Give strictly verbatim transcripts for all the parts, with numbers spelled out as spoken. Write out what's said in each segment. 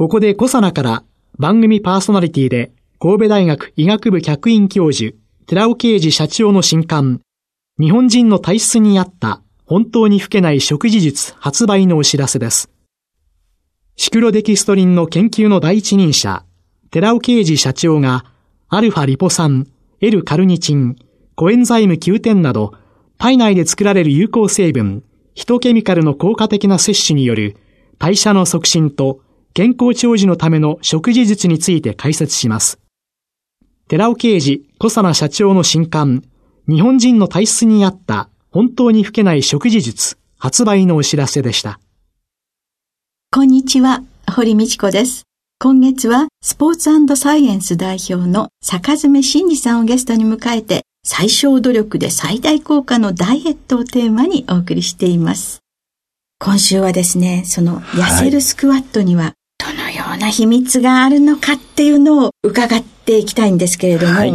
ここでコサナから番組パーソナリティで神戸大学医学部客員教授寺尾啓二社長の新刊、日本人の体質に合った本当に老けない食事術発売のお知らせです。シクロデキストリンの研究の第一人者寺尾啓二社長が、アルファリポ酸、L カルニチン、コエンザイム キューテン など体内で作られる有効成分ヒトケミカルの効果的な摂取による代謝の促進と健康長寿のための食事術について解説します。寺尾啓二小佐奈社長の新刊、日本人の体質に合った本当に老けない食事術発売のお知らせでした。こんにちは、堀美智子です。今月はスポーツ&サイエンス代表の坂爪真二さんをゲストに迎えて、最小努力で最大効果のダイエットをテーマにお送りしています。今週はですね、その痩せるスクワットにはどのような秘密があるのかっていうのを伺っていきたいんですけれども、はい、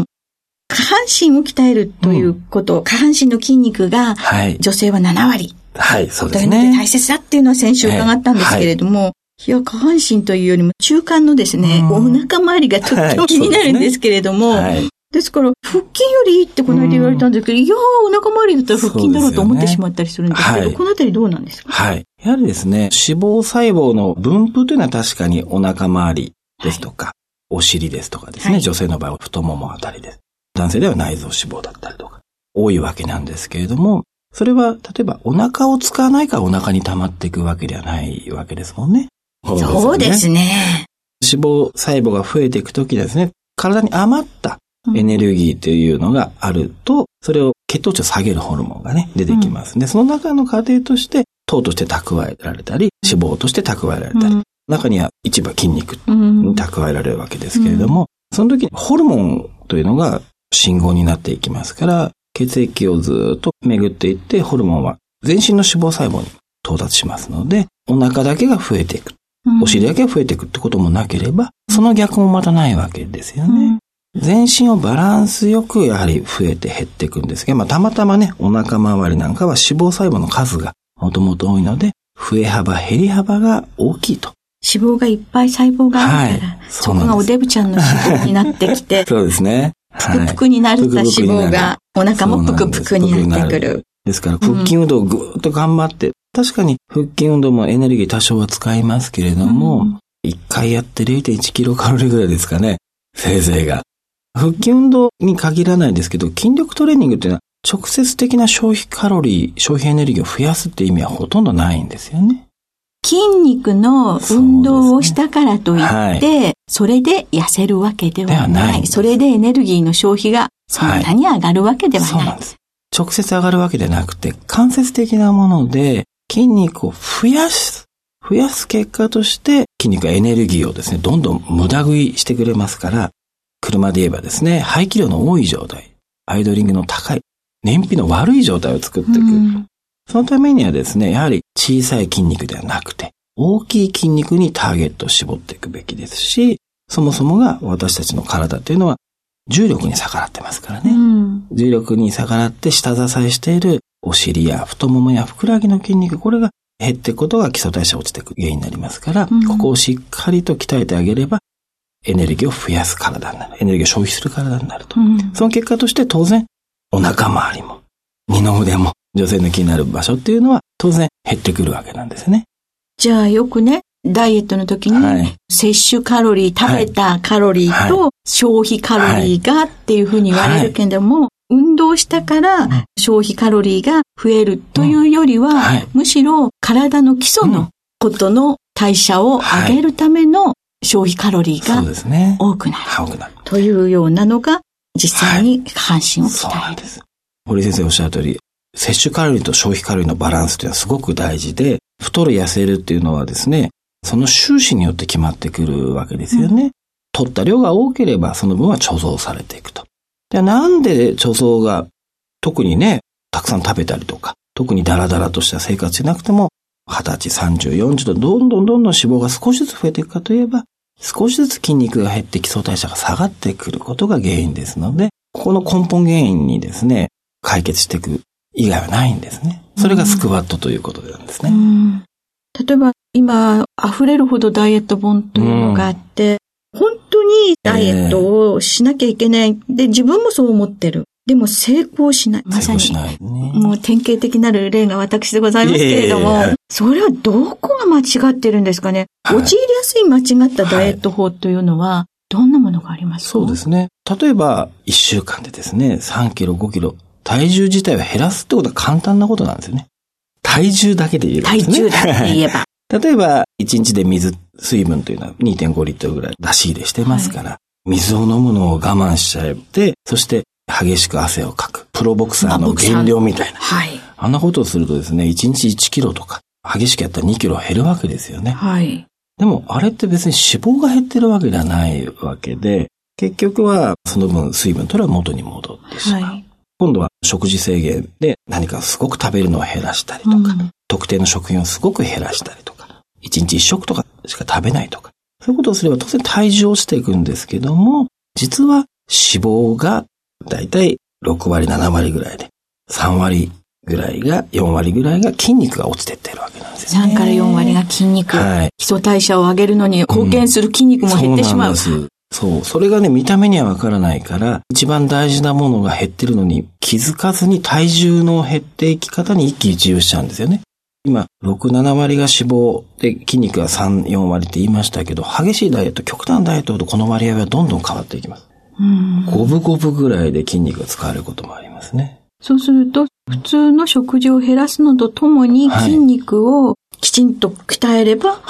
下半身を鍛えるということ、うん、下半身の筋肉が女性はななわり、はい、そうですね。というので大切だっていうのは先週伺ったんですけれども、はいはい、いや、下半身というよりも中間のですね、お腹周りがとっても気になるんですけれども、はい、そうですね。はい、ですから腹筋よりいいってこの間言われたんですけど、いやー、お腹周りだったら腹筋だろうと思ってしまったりするんですけど、このあたりどうなんですか？はい。やはりですね、脂肪細胞の分布というのは確かにお腹周りですとか、はい、お尻ですとかですね、はい、女性の場合は太ももあたりです。男性では内臓脂肪だったりとか、多いわけなんですけれども、それは例えばお腹を使わないからお腹に溜まっていくわけではないわけですもんね。そうですね。脂肪細胞が増えていくときですね、体に余ったエネルギーというのがあると、それを血糖値を下げるホルモンがね、出てきますね。うん、その中の過程として、糖として蓄えられたり、脂肪として蓄えられたり、うん、中には一部筋肉に蓄えられるわけですけれども、うん、その時にホルモンというのが信号になっていきますから、血液をずっと巡っていって、ホルモンは全身の脂肪細胞に到達しますので、お腹だけが増えていく。お尻だけが増えていくってこともなければ、その逆もまたないわけですよね。うん、全身をバランスよくやはり増えて減っていくんですけど、まあたまたまね、お腹周りなんかは脂肪細胞の数がもともと多いので、増え幅減り幅が大きいと。脂肪がいっぱい細胞があるから、はい、そこがおデブちゃんの脂肪になってきて、そうですね。ぷくぷくになるった脂肪がお腹もぷくぷくになってくる。ですから腹筋運動をぐーっと頑張って、うん、確かに腹筋運動もエネルギー多少は使いますけれども、一、うん、回やって れいてんいちキロカロリーぐらいですかね、せいぜいが。腹筋運動に限らないですけど、筋力トレーニングっていうのは直接的な消費カロリー、消費エネルギーを増やすって意味はほとんどないんですよね。筋肉の運動をしたからといって、 そ,、ね、はい、それで痩せるわけではない。ではない。それでエネルギーの消費がそんなに上がるわけではない。はい、そうなんです。直接上がるわけでなくて、間接的なもので筋肉を増やす。増やす結果として、筋肉はエネルギーをですね、どんどん無駄食いしてくれますから、車で言えばですね、排気量の多い状態、アイドリングの高い、燃費の悪い状態を作っていく。うん、そのためにはですね、やはり小さい筋肉ではなくて、大きい筋肉にターゲットを絞っていくべきですし、そもそもが私たちの体というのは、重力に逆らってますからね。うん、重力に逆らって下支えしているお尻や太ももやふくらはぎの筋肉、これが減っていくことが基礎代謝落ちていく原因になりますから、うん、ここをしっかりと鍛えてあげれば、エネルギーを増やす体になる。エネルギーを消費する体になると。うん、その結果として当然、お腹周りも、二の腕も、女性の気になる場所っていうのは当然減ってくるわけなんですね。じゃあよくね、ダイエットの時に、はい、摂取カロリー、食べたカロリーと消費カロリーがっていうふうに言われるけれども、はいはい、運動したから消費カロリーが増えるというよりは、うん、はい、むしろ体の基礎のことの代謝を上げるための消費カロリーが多くなるというようなのが実際に下半身を鍛える。はい、そうなんです。堀先生おっしゃる通り、摂取カロリーと消費カロリーのバランスというのはすごく大事で、太る痩せるっていうのはですね、その収支によって決まってくるわけですよね。うん、取った量が多ければその分は貯蔵されていくと。じゃあなんで貯蔵が特にね、たくさん食べたりとか、特にダラダラとした生活しなくても、はたち、さんじゅう、よんじゅうとどんどんどんどん脂肪が少しずつ増えていくかといえば、少しずつ筋肉が減って基礎代謝が下がってくることが原因ですので、ここの根本原因にですね、解決していく以外はないんですね。それがスクワットということなんですね。うんうん、例えば今、溢れるほどダイエット本というのがあって、うん、本当にダイエットをしなきゃいけない。で、自分もそう思ってる。でも成功しない。まさに、ね、もう典型的なる例が私でございますけれども、それはどこが間違ってるんですかね。はい、陥りやすい間違ったダイエット法というのは、どんなものがありますか？はい、そうですね。例えば、いっしゅうかんでですね、さんキロ、ごキロ、体重自体を減らすってことは簡単なことなんですよね。体重だけで言えばですね。体重だけで言えば。例えば、いちにちで水、水分というのは にてんご リットルぐらい出し入れしてますから、はい、水を飲むのを我慢しちゃって、そして、激しく汗をかく。プロボクサーの減量みたいな。はい。あんなことをするとですね、いちにちいちキロとか、激しくやったらにキロ減るわけですよね。はい。でも、あれって別に脂肪が減ってるわけではないわけで、結局はその分水分というのは元に戻ってしまう。はい、今度は食事制限で何かすごく食べるのを減らしたりとか、うん、特定の食品をすごく減らしたりとか、いちにちいっしょくとかしか食べないとか、そういうことをすれば当然体重をしていくんですけども、実は脂肪がだいたいろくわり、ななわりぐらいで、さんわりぐらいが、よんわりぐらいが筋肉が落ちてってるわけなんですね。さんからよんわりが筋肉。はい、基礎代謝を上げるのに貢献する筋肉も減ってしまう。うん、そうなんです。そう。それがね、見た目にはわからないから、一番大事なものが減ってるのに気づかずに体重の減っていき方に一喜一憂しちゃうんですよね。今、ろく、ななわりが脂肪で筋肉がさん、よんわりって言いましたけど、激しいダイエット、極端ダイエットほどこの割合はどんどん変わっていきます。五分五分ぐらいで筋肉が使われることもありますね。そうすると、普通の食事を減らすのとともに筋肉をきちんと鍛えれば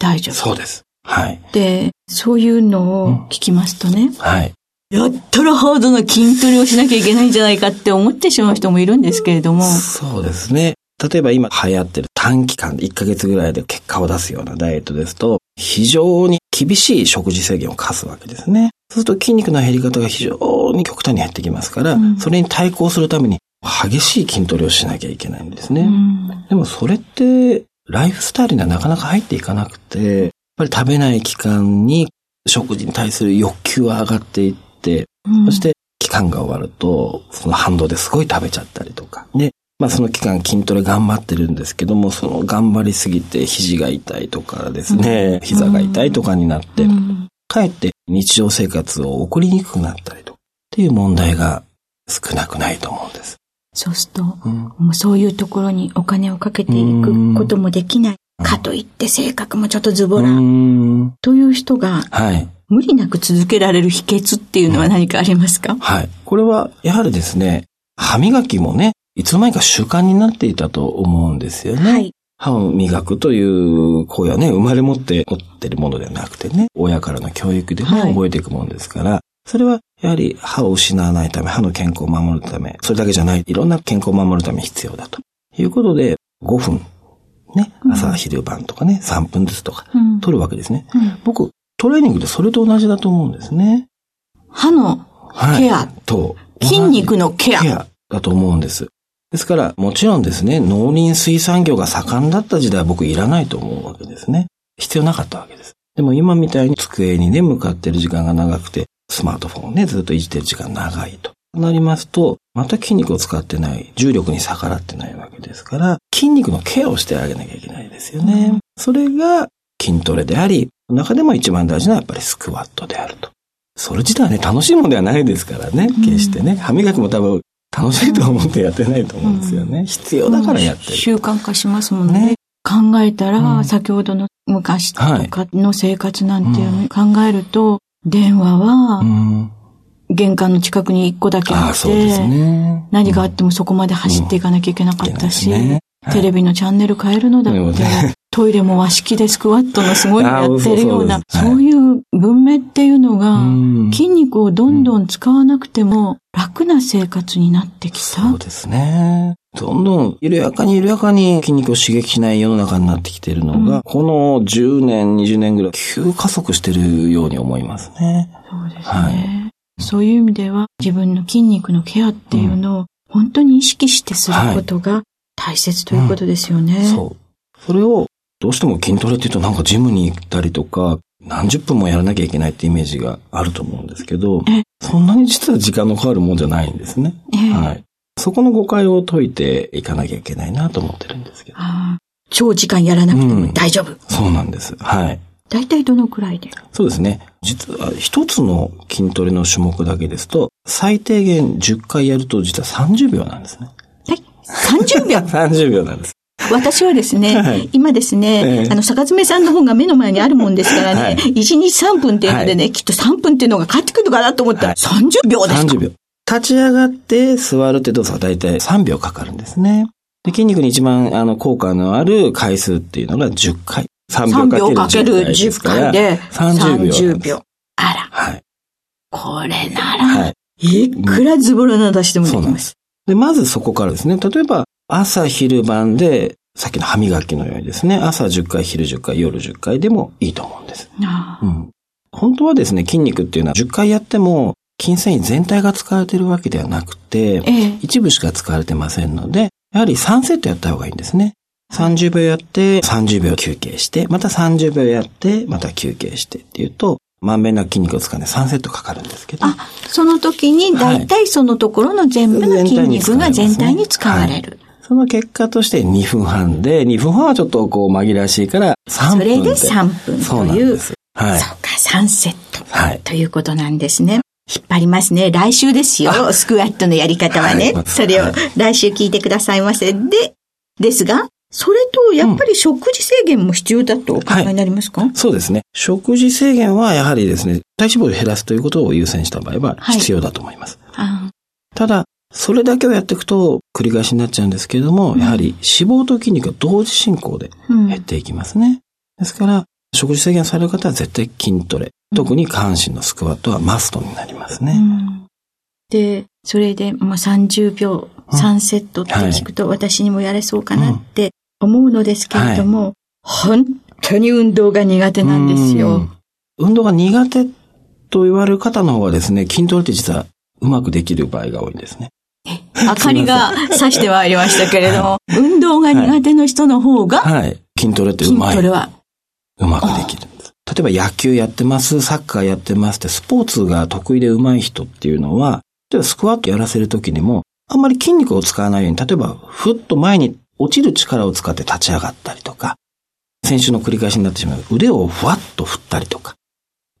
大丈夫。はい、そうです。はい。で、そういうのを聞きますとね、うん、はい。やったらハードな筋トレをしなきゃいけないんじゃないかって思ってしまう人もいるんですけれども。そうですね。例えば今流行ってる短期間でいっかげつぐらいで結果を出すようなダイエットですと、非常に厳しい食事制限を課すわけですね。そうすると筋肉の減り方が非常に極端に減ってきますから、うん、それに対抗するために激しい筋トレをしなきゃいけないんですね。うん、でもそれってライフスタイルにはなかなか入っていかなくて、やっぱり食べない期間に食事に対する欲求は上がっていって、うん、そして期間が終わるとその反動ですごい食べちゃったりとかで、まあその期間筋トレ頑張ってるんですけども、その頑張りすぎて肘が痛いとかですね、うん、膝が痛いとかになって、うん、かえって日常生活を送りにくくなったりとかっていう問題が少なくないと思うんです。そうすると、うん、もうそういうところにお金をかけていくこともできない。かといって性格もちょっとズボラという人が、はい、無理なく続けられる秘訣っていうのは何かありますか？うん、はい。これはやはりですね、歯磨きもね、いつの間にか習慣になっていたと思うんですよね。はい。歯を磨くという行為はね、生まれ持って持ってるものではなくてね、親からの教育でね、はい、覚えていくものですから、それはやはり歯を失わないため、歯の健康を守るため、それだけじゃない、いろんな健康を守るため必要だということで、ごふん、ね、朝、うん、昼晩とかね、さんぷんずつとか、うん、取るわけですね、うん。僕、トレーニングでそれと同じだと思うんですね。歯のケア、はい、と筋肉のケア。ケアだと思うんです。ですから、もちろんですね、農林水産業が盛んだった時代は僕いらないと思うわけですね。必要なかったわけです。でも今みたいに机にね、向かってる時間が長くて、スマートフォンをね、ずっといじってる時間長いとなりますと、また筋肉を使ってない、重力に逆らってないわけですから、筋肉のケアをしてあげなきゃいけないですよね。それが筋トレであり、中でも一番大事なのはやっぱりスクワットであると。それ自体はね、楽しいものではないですからね、決してね、歯磨きも多分、楽しいと思ってやってないと思うんですよね。うん、必要だからやってる。習慣化しますもんね。ね、考えたら、うん、先ほどの昔とかの生活なんていうのを考えると、うん、電話は、うん、玄関の近くにいっこだけあって、あ、そうですね、何があってもそこまで走っていかなきゃいけなかったし、うんうん、ね、テレビのチャンネル変えるのだって、トイレも和式でスクワットがすごいやってるような、そういう文明っていうのが、筋肉をどんどん使わなくても楽な生活になってきた。そうですね。どんどん緩やかに緩やかに筋肉を刺激しない世の中になってきているのが、うん、このじゅうねん、にじゅうねんぐらい急加速してるように思いますね。そうですね。はい、そういう意味では自分の筋肉のケアっていうのを本当に意識してすることが大切ということですよね。はい、うん、そう。それをどうしても筋トレっていうとなんかジムに行ったりとか何十分もやらなきゃいけないってイメージがあると思うんですけど、そんなに実は時間のかかるもんじゃないんですね。はい。そこの誤解を解いていかなきゃいけないなと思ってるんですけど。あ、長時間やらなくても大丈夫、うん。そうなんです。はい。大体どのくらいで？そうですね。実は一つの筋トレの種目だけですと、最低限じゅっかいやると実はさんじゅうびょうなんですね。はい。さんじゅうびょう ?さんじゅうびょうなんです。私はですね、はい、今ですね、ええ、あの、坂爪さんの本が目の前にあるもんですからね、はい、いちにちさんぷんっていうのでね、はい、きっとさんぷんっていうのが返ってくるかなと思ったら、はい、さんじゅうびょうですか？ さんじゅうびょう。立ち上がって座るって動作がだいたいさんびょうかかるんですね。で、筋肉に一番あの効果のある回数っていうのがじゅっかい。さんびょうかけるじゅっかいでさんじゅうびょう。あら。はい。これなら、はい、いくらズボラな出しでもできます。そうなんです。で、まずそこからですね、例えば朝昼晩で、さっきの歯磨きのようにですね、朝じゅっかい、昼じゅっかい、夜じゅっかいでもいいと思うんです。あ、うん、本当はですね、筋肉っていうのはじゅっかいやっても、筋繊維全体が使われているわけではなくて、ええ、一部しか使われてませんので、やはりさんセットやった方がいいんですね。さんじゅうびょうやって、さんじゅうびょう休憩して、またさんじゅうびょうやって、また休憩してっていうと、まんべんなく筋肉を使うんでさんセットかかるんですけど。あ、その時に大体そのところの全部の筋肉が全体に使われる。はい、その結果としてにふんはんで、にふんはんはちょっとこう紛らわしいからさんぷんで。それでさんぷんという。そうなんです。はい。そうか、さんセット。はい。ということなんですね。引っ張りますね。来週ですよ。スクワットのやり方はね。はい、それを来週聞いてくださいませ。で、ですが、それとやっぱり食事制限も必要だとお考えになりますか？うん、はい、そうですね。食事制限はやはりですね、体脂肪を減らすということを優先した場合は必要だと思います。はい、ただ、それだけをやっていくと繰り返しになっちゃうんですけれども、やはり脂肪と筋肉が同時進行で減っていきますね。うん、ですから、食事制限される方は絶対筋トレ、特に下半身のスクワットはマストになりますね。うん、で、それで、まあ、さんじゅうびょう、さんセットって聞くと、うん、はい、私にもやれそうかなって思うのですけれども、うん、はい、本当に運動が苦手なんですよ。運動が苦手と言われる方の方がですね、筋トレって実はうまくできる場合が多いんですね。明かりが差してまいりましたけれども、はい、運動が苦手の人の方が、はい、筋トレってうまい。筋トレはうまくできるんです。例えば野球やってます、サッカーやってますってスポーツが得意でうまい人っていうのは、例えばスクワットやらせるときにも、あんまり筋肉を使わないように、例えばふっと前に落ちる力を使って立ち上がったりとか、先週の繰り返しになってしまう腕をふわっと振ったりとか。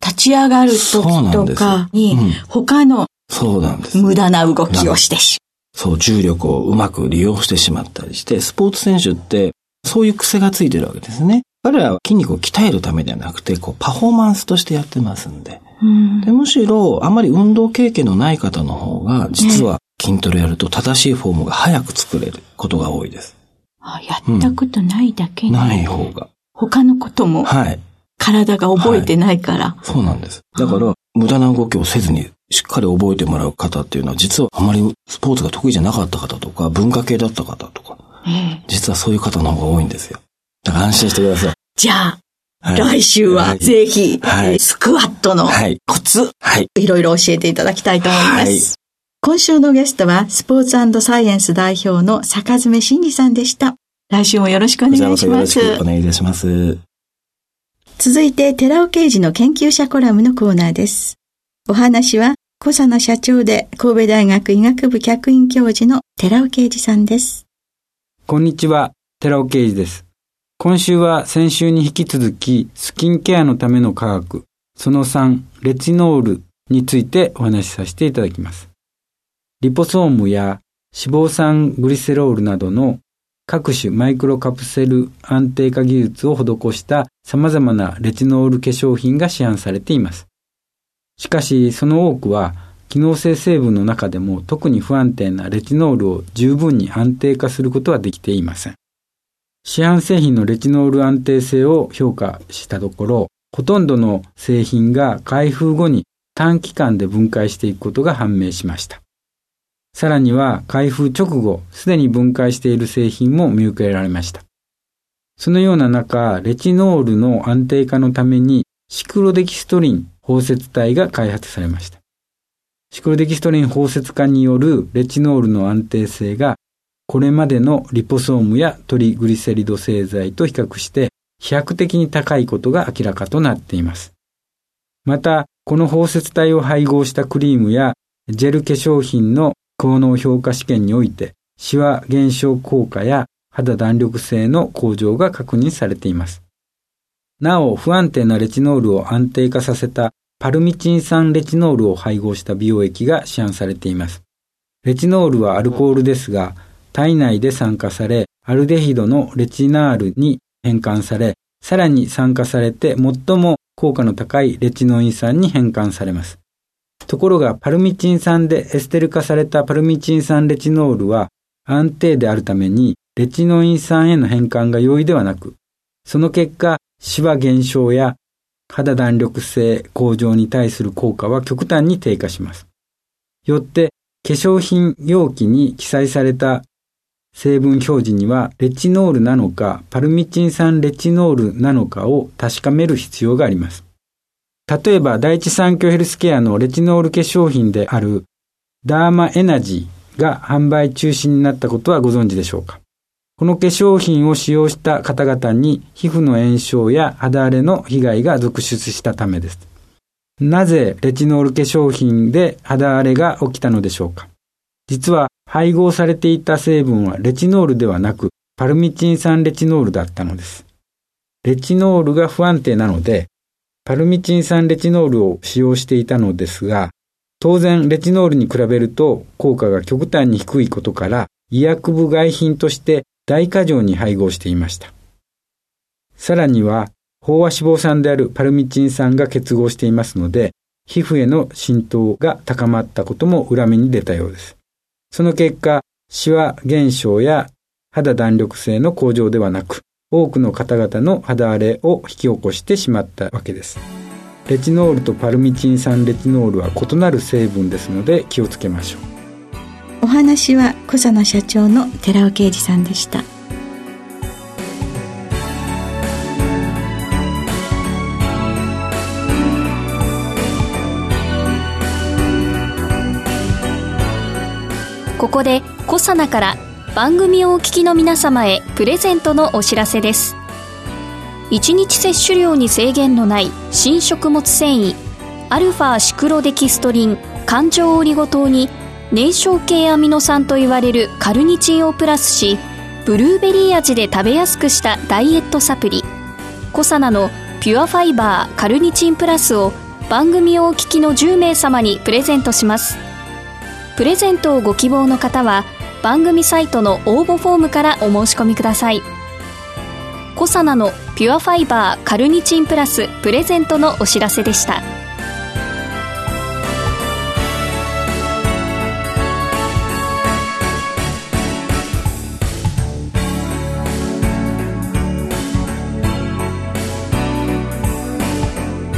立ち上がるときとかに、うん、他のそうなんです、ね。無駄な動きをしてしまう。そう、重力をうまく利用してしまったりして、スポーツ選手ってそういう癖がついてるわけですね。彼らは筋肉を鍛えるためではなくて、こう、パフォーマンスとしてやってますんで。うん、でむしろ、あまり運動経験のない方の方が、実は筋トレやると正しいフォームが早く作れることが多いです。あ、やったことないだけに。うん、ない方が。他のことも。はい。体が覚えてないから。はい、そうなんです。だから、無駄な動きをせずに、しっかり覚えてもらう方っていうのは、実はあまりスポーツが得意じゃなかった方とか、文化系だった方とか、ええ、実はそういう方の方が多いんですよ。だから安心してください。じゃあ、はい、来週はぜひ、はい、スクワットのコツ、はい、いろいろ教えていただきたいと思います。はい、今週のゲストは、スポーツ&サイエンス代表の坂爪真理さんでした。来週もよろしくお願いします。よろしくお願いいたします。続いて、寺尾啓二の研究者コラムのコーナーです。お話は、コサの社長で神戸大学医学部客員教授の寺尾啓二さんです。こんにちは、寺尾啓二です。今週は先週に引き続き、スキンケアのための科学、そのさん、レチノールについてお話しさせていただきます。リポソームや脂肪酸グリセロールなどの各種マイクロカプセル安定化技術を施した様々なレチノール化粧品が市販されています。しかし、その多くは、機能性成分の中でも特に不安定なレチノールを十分に安定化することはできていません。市販製品のレチノール安定性を評価したところ、ほとんどの製品が開封後に短期間で分解していくことが判明しました。さらには開封直後、すでに分解している製品も見受けられました。そのような中、レチノールの安定化のためにシクロデキストリン包摂体が開発されました。シクロデキストリン包摂化によるレチノールの安定性がこれまでのリポソームやトリグリセリド製剤と比較して飛躍的に高いことが明らかとなっています。また、この包摂体を配合したクリームやジェル化粧品の効能評価試験において、シワ減少効果や肌弾力性の向上が確認されています。なお、不安定なレチノールを安定化させたパルミチン酸レチノールを配合した美容液が市販されています。レチノールはアルコールですが、体内で酸化され、アルデヒドのレチナールに変換され、さらに酸化されて最も効果の高いレチノイン酸に変換されます。ところが、パルミチン酸でエステル化されたパルミチン酸レチノールは安定であるために、レチノイン酸への変換が容易ではなく、その結果、シワ減少や肌弾力性向上に対する効果は極端に低下します。よって、化粧品容器に記載された成分表示には、レチノールなのか、パルミチン酸レチノールなのかを確かめる必要があります。例えば、第一三共ヘルスケアのレチノール化粧品であるダーマエナジーが販売中止になったことはご存知でしょうか。この化粧品を使用した方々に皮膚の炎症や肌荒れの被害が続出したためです。なぜレチノール化粧品で肌荒れが起きたのでしょうか。実は配合されていた成分はレチノールではなくパルミチン酸レチノールだったのです。レチノールが不安定なのでパルミチン酸レチノールを使用していたのですが、当然レチノールに比べると効果が極端に低いことから医薬部外品として大過剰に配合していました。さらには、飽和脂肪酸であるパルミチン酸が結合していますので、皮膚への浸透が高まったことも裏目に出たようです。その結果、シワ減少や肌弾力性の向上ではなく、多くの方々の肌荒れを引き起こしてしまったわけです。レチノールとパルミチン酸レチノールは異なる成分ですので気をつけましょう。お話はコサナ社長の寺尾啓二さんでした。ここでコサナから番組をお聞きの皆様へプレゼントのお知らせです。いちにち摂取量に制限のない新食物繊維アルファシクロデキストリン環状オリゴ糖に燃焼系アミノ酸といわれるカルニチンをプラスし、ブルーベリー味で食べやすくしたダイエットサプリコサナのピュアファイバーカルニチンプラスを番組をお聞きのじゅうめいさまにプレゼントします。プレゼントをご希望の方は番組サイトの応募フォームからお申し込みください。コサナのピュアファイバーカルニチンプラスプレゼントのお知らせでした。